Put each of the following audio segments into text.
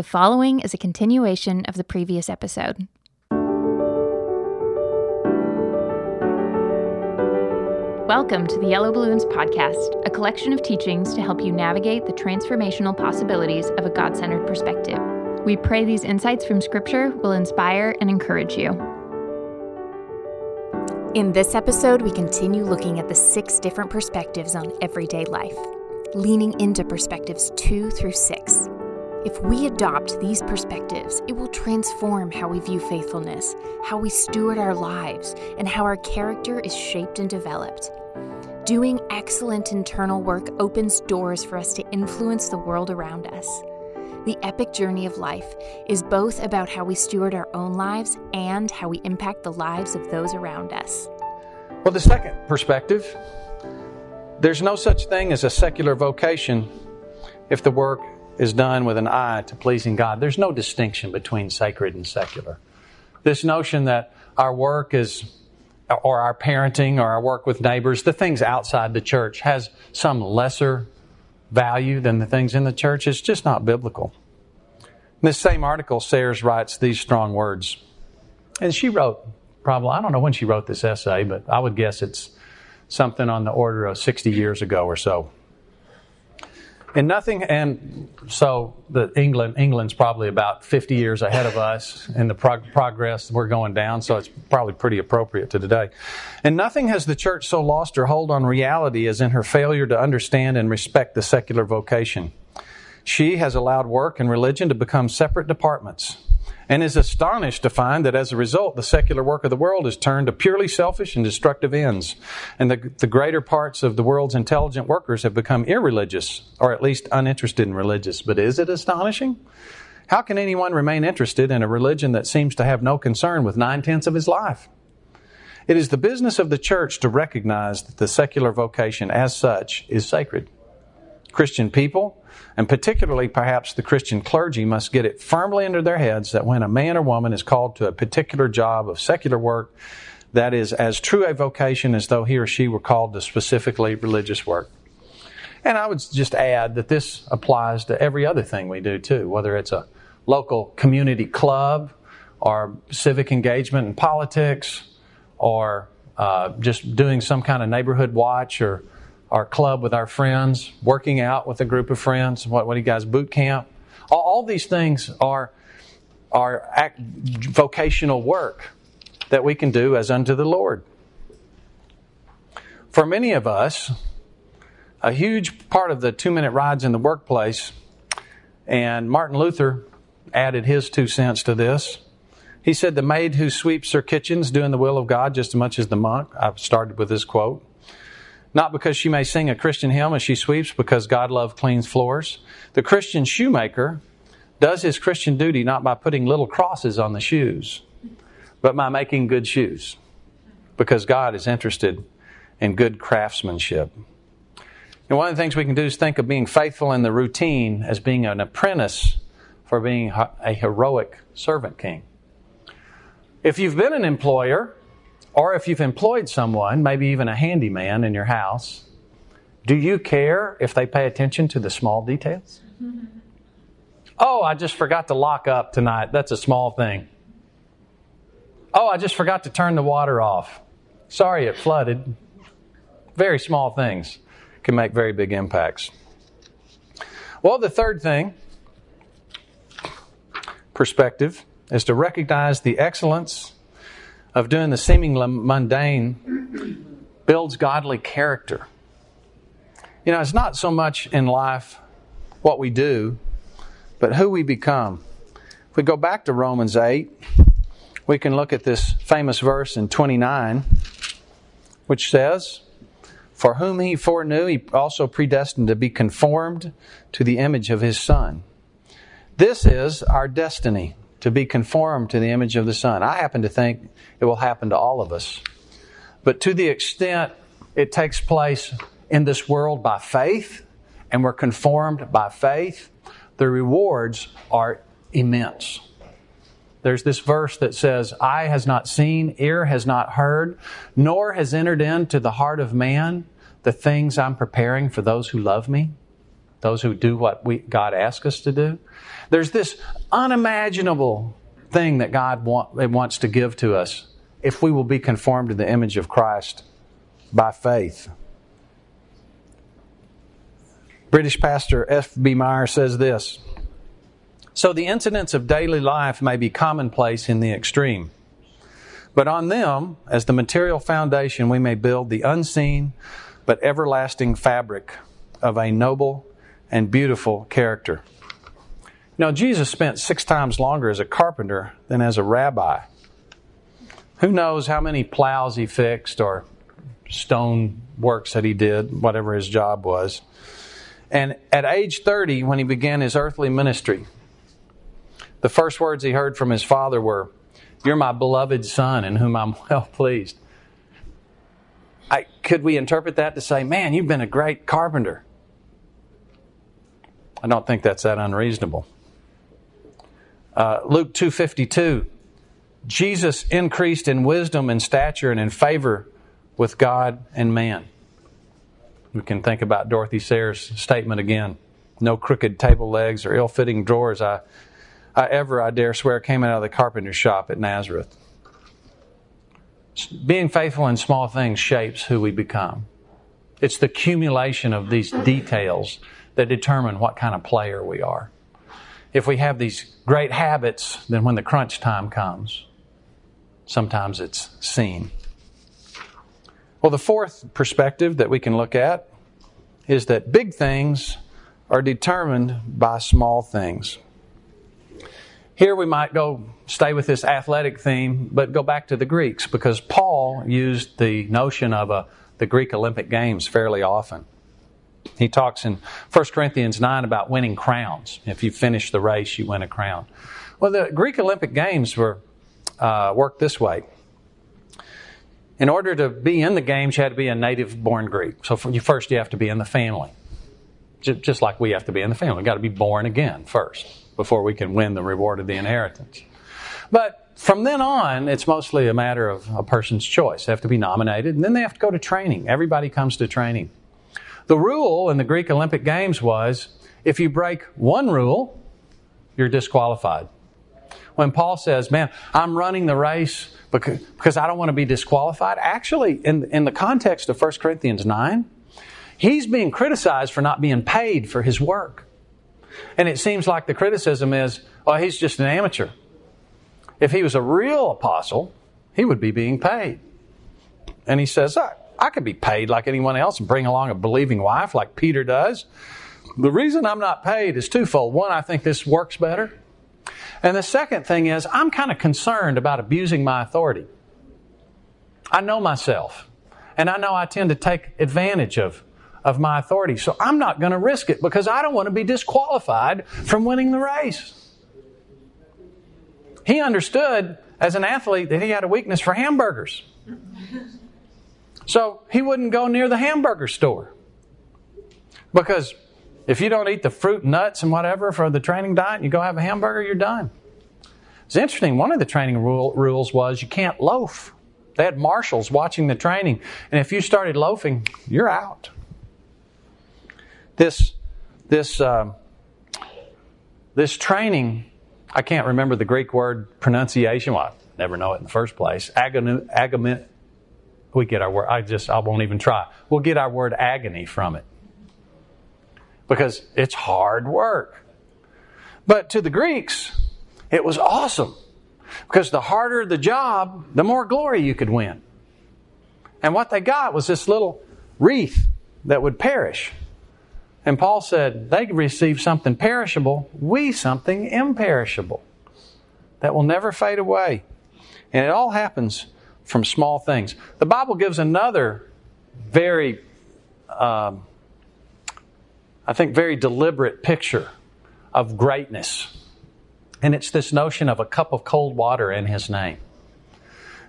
The following is a continuation of the previous episode. Welcome to the Yellow Balloons podcast, a collection of teachings to help you navigate the transformational possibilities of a God-centered perspective. We pray these insights from Scripture will inspire and encourage you. In this episode, we continue looking at the 6 different perspectives on everyday life, leaning into perspectives 2 through 6. If we adopt these perspectives, it will transform how we view faithfulness, how we steward our lives, and how our character is shaped and developed. Doing excellent internal work opens doors for us to influence the world around us. The epic journey of life is both about how we steward our own lives and how we impact the lives of those around us. Well, the second perspective, there's no such thing as a secular vocation if the work is done with an eye to pleasing God. There's no distinction between sacred and secular. This notion that our work is, or our parenting, or our work with neighbors, the things outside the church has some lesser value than the things in the church, is just not biblical. In this same article, Sayers writes these strong words. And she wrote, probably, I don't know when she wrote this essay, but I would guess it's something on the order of 60 years ago or so. England's probably about 50 years ahead of us in the progress we're going down, so it's probably pretty appropriate to today. And nothing has the church so lost her hold on reality as in her failure to understand and respect the secular vocation. She has allowed work and religion to become separate departments and is astonished to find that as a result, the secular work of the world is turned to purely selfish and destructive ends, and the greater parts of the world's intelligent workers have become irreligious, or at least uninterested in religious. But is it astonishing? How can anyone remain interested in a religion that seems to have no concern with 9/10 of his life? It is the business of the church to recognize that the secular vocation as such is sacred. Christian people, and particularly perhaps the Christian clergy, must get it firmly into their heads that when a man or woman is called to a particular job of secular work, that is as true a vocation as though he or she were called to specifically religious work. And I would just add that this applies to every other thing we do too, whether it's a local community club or civic engagement in politics or just doing some kind of neighborhood watch or our club with our friends, working out with a group of friends, what do you guys, boot camp? All these things are vocational work that we can do as unto the Lord. For many of us, a huge part of the 2-minute ride's in the workplace, and Martin Luther added his 2 cents to this. He said, "The maid who sweeps her kitchen's doing the will of God just as much as the monk." I've started with this quote. Not because she may sing a Christian hymn as she sweeps, because God love cleans floors. The Christian shoemaker does his Christian duty not by putting little crosses on the shoes, but by making good shoes, because God is interested in good craftsmanship. And one of the things we can do is think of being faithful in the routine as being an apprentice for being a heroic servant king. If you've been an employer, or if you've employed someone, maybe even a handyman in your house, do you care if they pay attention to the small details? Oh, I just forgot to lock up tonight. That's a small thing. Oh, I just forgot to turn the water off. Sorry, it flooded. Very small things can make very big impacts. Well, the third thing, perspective, is to recognize the excellence of doing the seemingly mundane builds godly character. You know, it's not so much in life what we do, but who we become. If we go back to Romans 8, we can look at this famous verse in 29, which says, "For whom he foreknew, he also predestined to be conformed to the image of his Son." This is our destiny, to be conformed to the image of the Son. I happen to think it will happen to all of us. But to the extent it takes place in this world by faith, and we're conformed by faith, the rewards are immense. There's this verse that says, "Eye has not seen, ear has not heard, nor has entered into the heart of man the things I'm preparing for those who love me." those who do what God asks us to do. There's this unimaginable thing that God wants to give to us if we will be conformed to the image of Christ by faith. British pastor F. B. Meyer says this, "So the incidents of daily life may be commonplace in the extreme, but on them, as the material foundation, we may build the unseen but everlasting fabric of a noble and beautiful character." Now, Jesus spent 6 times longer as a carpenter than as a rabbi. Who knows how many plows he fixed or stone works that he did, whatever his job was. And at age 30, when he began his earthly ministry, the first words he heard from his father were, "You're my beloved son in whom I'm well pleased." Could we interpret that to say, man, you've been a great carpenter? I don't think that's that unreasonable. Luke 2:52, Jesus increased in wisdom and stature and in favor with God and man. We can think about Dorothy Sayers' statement again. "No crooked table legs or ill-fitting drawers I dare swear, came out of the carpenter's shop at Nazareth." Being faithful in small things shapes who we become. It's the accumulation of these details that determine what kind of player we are. If we have these great habits, then when the crunch time comes, sometimes it's seen. Well, the fourth perspective that we can look at is that big things are determined by small things. Here we might go stay with this athletic theme, but go back to the Greeks, because Paul used the notion of the Greek Olympic Games fairly often. He talks in 1 Corinthians 9 about winning crowns. If you finish the race, you win a crown. Well, the Greek Olympic Games were worked this way. In order to be in the Games, you had to be a native-born Greek. So first you have to be in the family, just like we have to be in the family. We've got to be born again first before we can win the reward of the inheritance. But from then on, it's mostly a matter of a person's choice. They have to be nominated, and then they have to go to training. Everybody comes to training. The rule in the Greek Olympic Games was, if you break one rule, you're disqualified. When Paul says, man, I'm running the race because I don't want to be disqualified, actually, in the context of 1 Corinthians 9, he's being criticized for not being paid for his work. And it seems like the criticism is, oh, he's just an amateur. If he was a real apostle, he would be being paid. And he says, I could be paid like anyone else and bring along a believing wife like Peter does. The reason I'm not paid is twofold. One, I think this works better. And the second thing is, I'm kind of concerned about abusing my authority. I know myself, and I know I tend to take advantage of my authority. So I'm not going to risk it because I don't want to be disqualified from winning the race. He understood as an athlete that he had a weakness for hamburgers. So he wouldn't go near the hamburger store, because if you don't eat the fruit, nuts, and whatever for the training diet, you go have a hamburger, you're done. It's interesting. One of the training rules was you can't loaf. They had marshals watching the training, and if you started loafing, you're out. This training, I can't remember the Greek word pronunciation. Well, I never know it in the first place. We get our word. I won't even try. We'll get our word agony from it, because it's hard work. But to the Greeks, it was awesome, because the harder the job, the more glory you could win. And what they got was this little wreath that would perish. And Paul said, they receive something perishable, we something imperishable that will never fade away. And it all happens from small things. The Bible gives another very, very deliberate picture of greatness. And it's this notion of a cup of cold water in His name.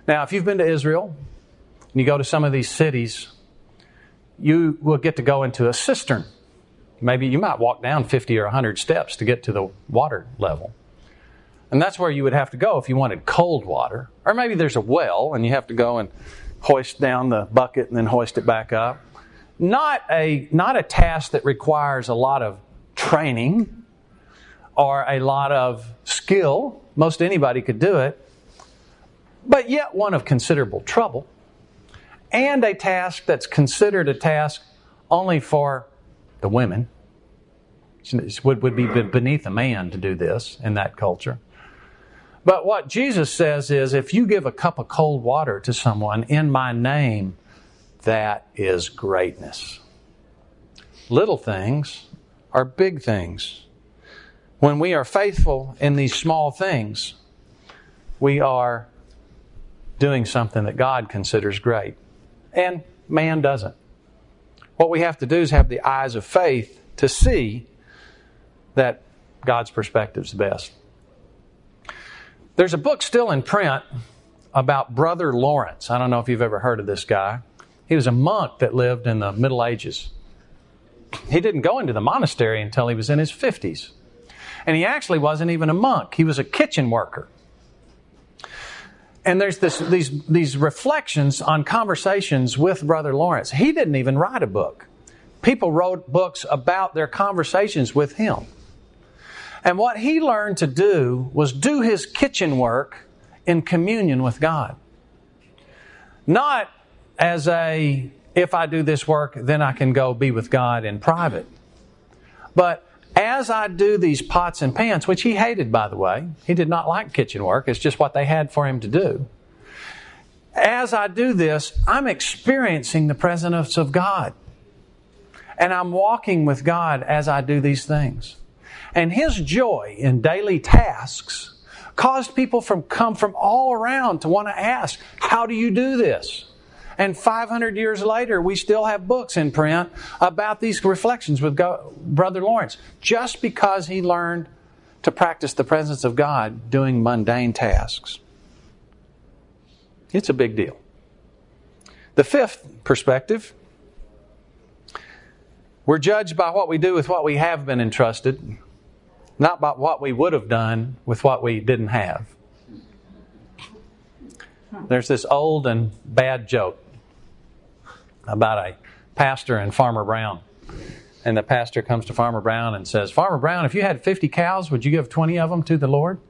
Now, if you've been to Israel, and you go to some of these cities, you will get to go into a cistern. Maybe you might walk down 50 or 100 steps to get to the water level. And that's where you would have to go if you wanted cold water. Or maybe there's a well and you have to go and hoist down the bucket and then hoist it back up. not a task that requires a lot of training or a lot of skill. Most anybody could do it, but yet one of considerable trouble, and a task that's considered a task only for the women. It would be beneath a man to do this in that culture. But what Jesus says is, if you give a cup of cold water to someone in my name, that is greatness. Little things are big things. When we are faithful in these small things, we are doing something that God considers great, and man doesn't. What we have to do is have the eyes of faith to see that God's perspective is the best. There's a book still in print about Brother Lawrence. I don't know if you've ever heard of this guy. He was a monk that lived in the Middle Ages. He didn't go into the monastery until he was in his 50s. And he actually wasn't even a monk. He was a kitchen worker. And there's these reflections on conversations with Brother Lawrence. He didn't even write a book. People wrote books about their conversations with him. And what he learned to do was do his kitchen work in communion with God. Not as a, if I do this work, then I can go be with God in private. But as I do these pots and pans, which he hated, by the way. He did not like kitchen work. It's just what they had for him to do. As I do this, I'm experiencing the presence of God. And I'm walking with God as I do these things. And his joy in daily tasks caused people from all around to want to ask, how do you do this? And 500 years later, we still have books in print about these reflections with Brother Lawrence, just because he learned to practice the presence of God doing mundane tasks. It's a big deal. The fifth perspective, we're judged by what we do with what we have been entrusted, not by what we would have done with what we didn't have. There's this old and bad joke about a pastor and Farmer Brown. And the pastor comes to Farmer Brown and says, Farmer Brown, if you had 50 cows, would you give 20 of them to the Lord?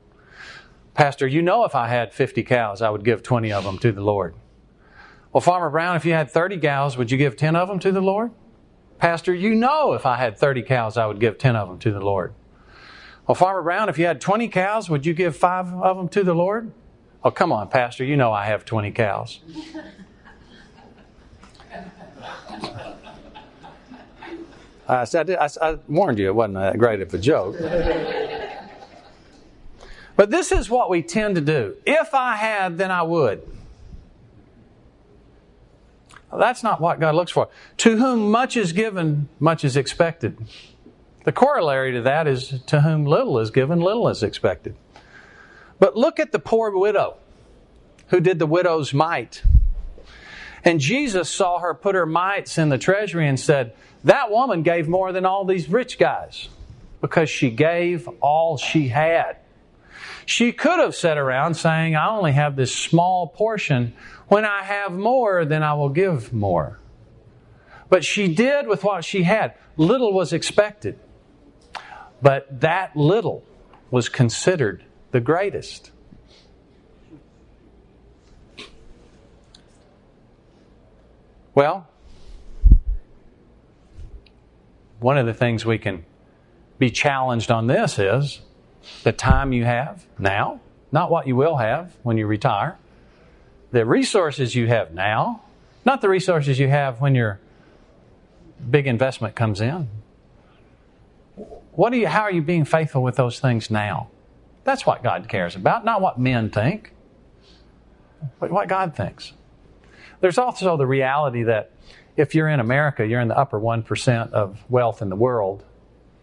Pastor, you know if I had 50 cows, I would give 20 of them to the Lord. Well, Farmer Brown, if you had 30 cows, would you give 10 of them to the Lord? Pastor, you know if I had 30 cows, I would give 10 of them to the Lord. Well, Farmer Brown, if you had 20 cows, would you give 5 of them to the Lord? Oh, come on, Pastor, you know I have 20 cows. I warned you it wasn't that great of a joke. But this is what we tend to do. If I had, then I would. Well, that's not what God looks for. To whom much is given, much is expected. The corollary to that is to whom little is given, little is expected. But look at the poor widow who did the widow's mite. And Jesus saw her put her mites in the treasury and said, that woman gave more than all these rich guys because she gave all she had. She could have sat around saying, I only have this small portion. When I have more, then I will give more. But she did with what she had. Little was expected. But that little was considered the greatest. Well, one of the things we can be challenged on this is the time you have now, not what you will have when you retire, the resources you have now, not the resources you have when your big investment comes in. How are you being faithful with those things now? That's what God cares about, not what men think, but what God thinks. There's also the reality that if you're in America, you're in the upper 1% of wealth in the world,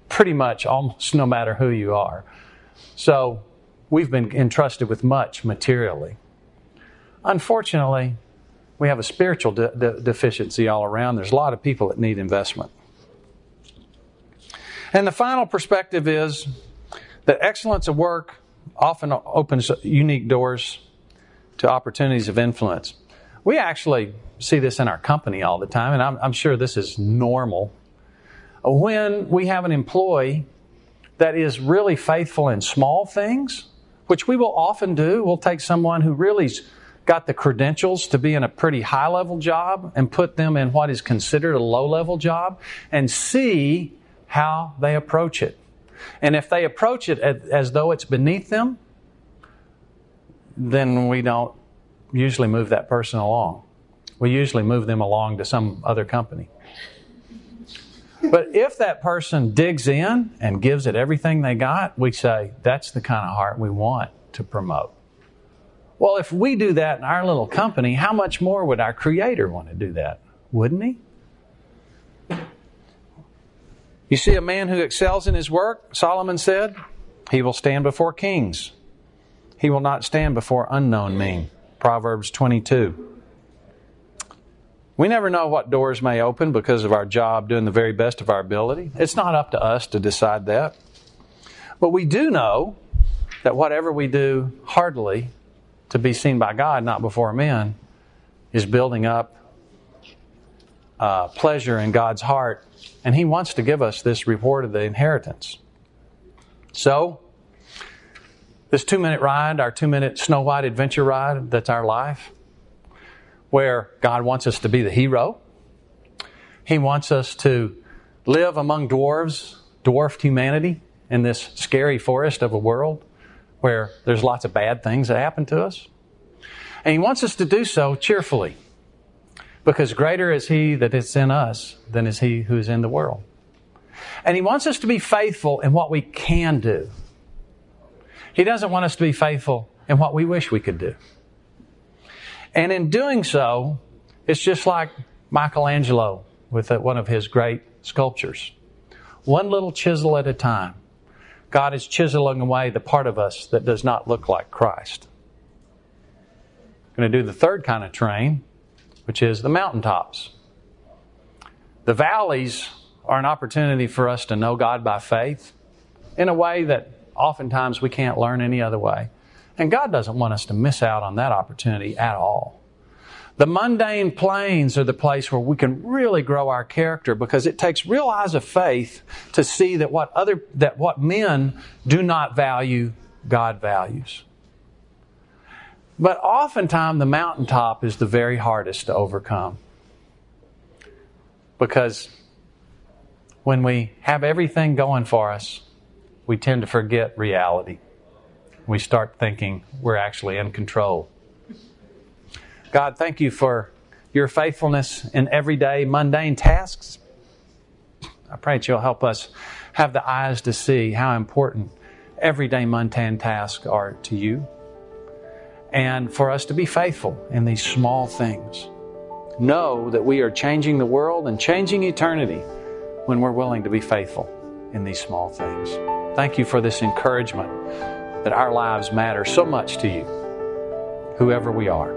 pretty much almost no matter who you are. So we've been entrusted with much materially. Unfortunately, we have a spiritual deficiency all around. There's a lot of people that need investment. And the final perspective is that excellence of work often opens unique doors to opportunities of influence. We actually see this in our company all the time, and I'm sure this is normal. When we have an employee that is really faithful in small things, which we will often do, we'll take someone who really's got the credentials to be in a pretty high-level job and put them in what is considered a low-level job and see how they approach it. And if they approach it as though it's beneath them, then we don't usually move that person along. We usually move them along to some other company. But if that person digs in and gives it everything they got, we say, that's the kind of heart we want to promote. Well, if we do that in our little company, how much more would our Creator want to do that? Wouldn't He? You see, a man who excels in his work, Solomon said, he will stand before kings. He will not stand before unknown men. Proverbs 22. We never know what doors may open because of our job doing the very best of our ability. It's not up to us to decide that. But we do know that whatever we do heartily to be seen by God, not before men, is building up pleasure in God's heart. And He wants to give us this reward of the inheritance. So, this 2-minute ride, our 2-minute Snow White adventure ride, that's our life, where God wants us to be the hero. He wants us to live among dwarves, dwarfed humanity, in this scary forest of a world where there's lots of bad things that happen to us. And He wants us to do so cheerfully, because greater is He that is in us than is he who is in the world. And He wants us to be faithful in what we can do. He doesn't want us to be faithful in what we wish we could do. And in doing so, it's just like Michelangelo with one of his great sculptures. One little chisel at a time. God is chiseling away the part of us that does not look like Christ. I'm going to do the third kind of terrain, which is the mountaintops. The valleys are an opportunity for us to know God by faith in a way that oftentimes we can't learn any other way. And God doesn't want us to miss out on that opportunity at all. The mundane plains are the place where we can really grow our character, because it takes real eyes of faith to see that what men do not value, God values. But oftentimes the mountaintop is the very hardest to overcome. Because when we have everything going for us, we tend to forget reality. We start thinking we're actually in control. God, thank you for your faithfulness in everyday mundane tasks. I pray that you'll help us have the eyes to see how important everyday mundane tasks are to you, and for us to be faithful in these small things. Know that we are changing the world and changing eternity when we're willing to be faithful in these small things. Thank you for this encouragement that our lives matter so much to you, whoever we are,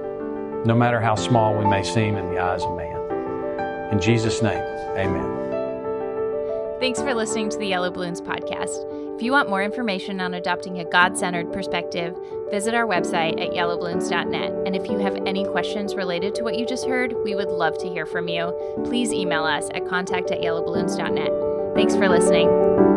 no matter how small we may seem in the eyes of man. In Jesus' name, amen. Thanks for listening to the Yellow Balloons podcast. If you want more information on adopting a God-centered perspective, visit our website at yellowballoons.net. And if you have any questions related to what you just heard, we would love to hear from you. Please email us at contact@yellowballoons.net. Thanks for listening.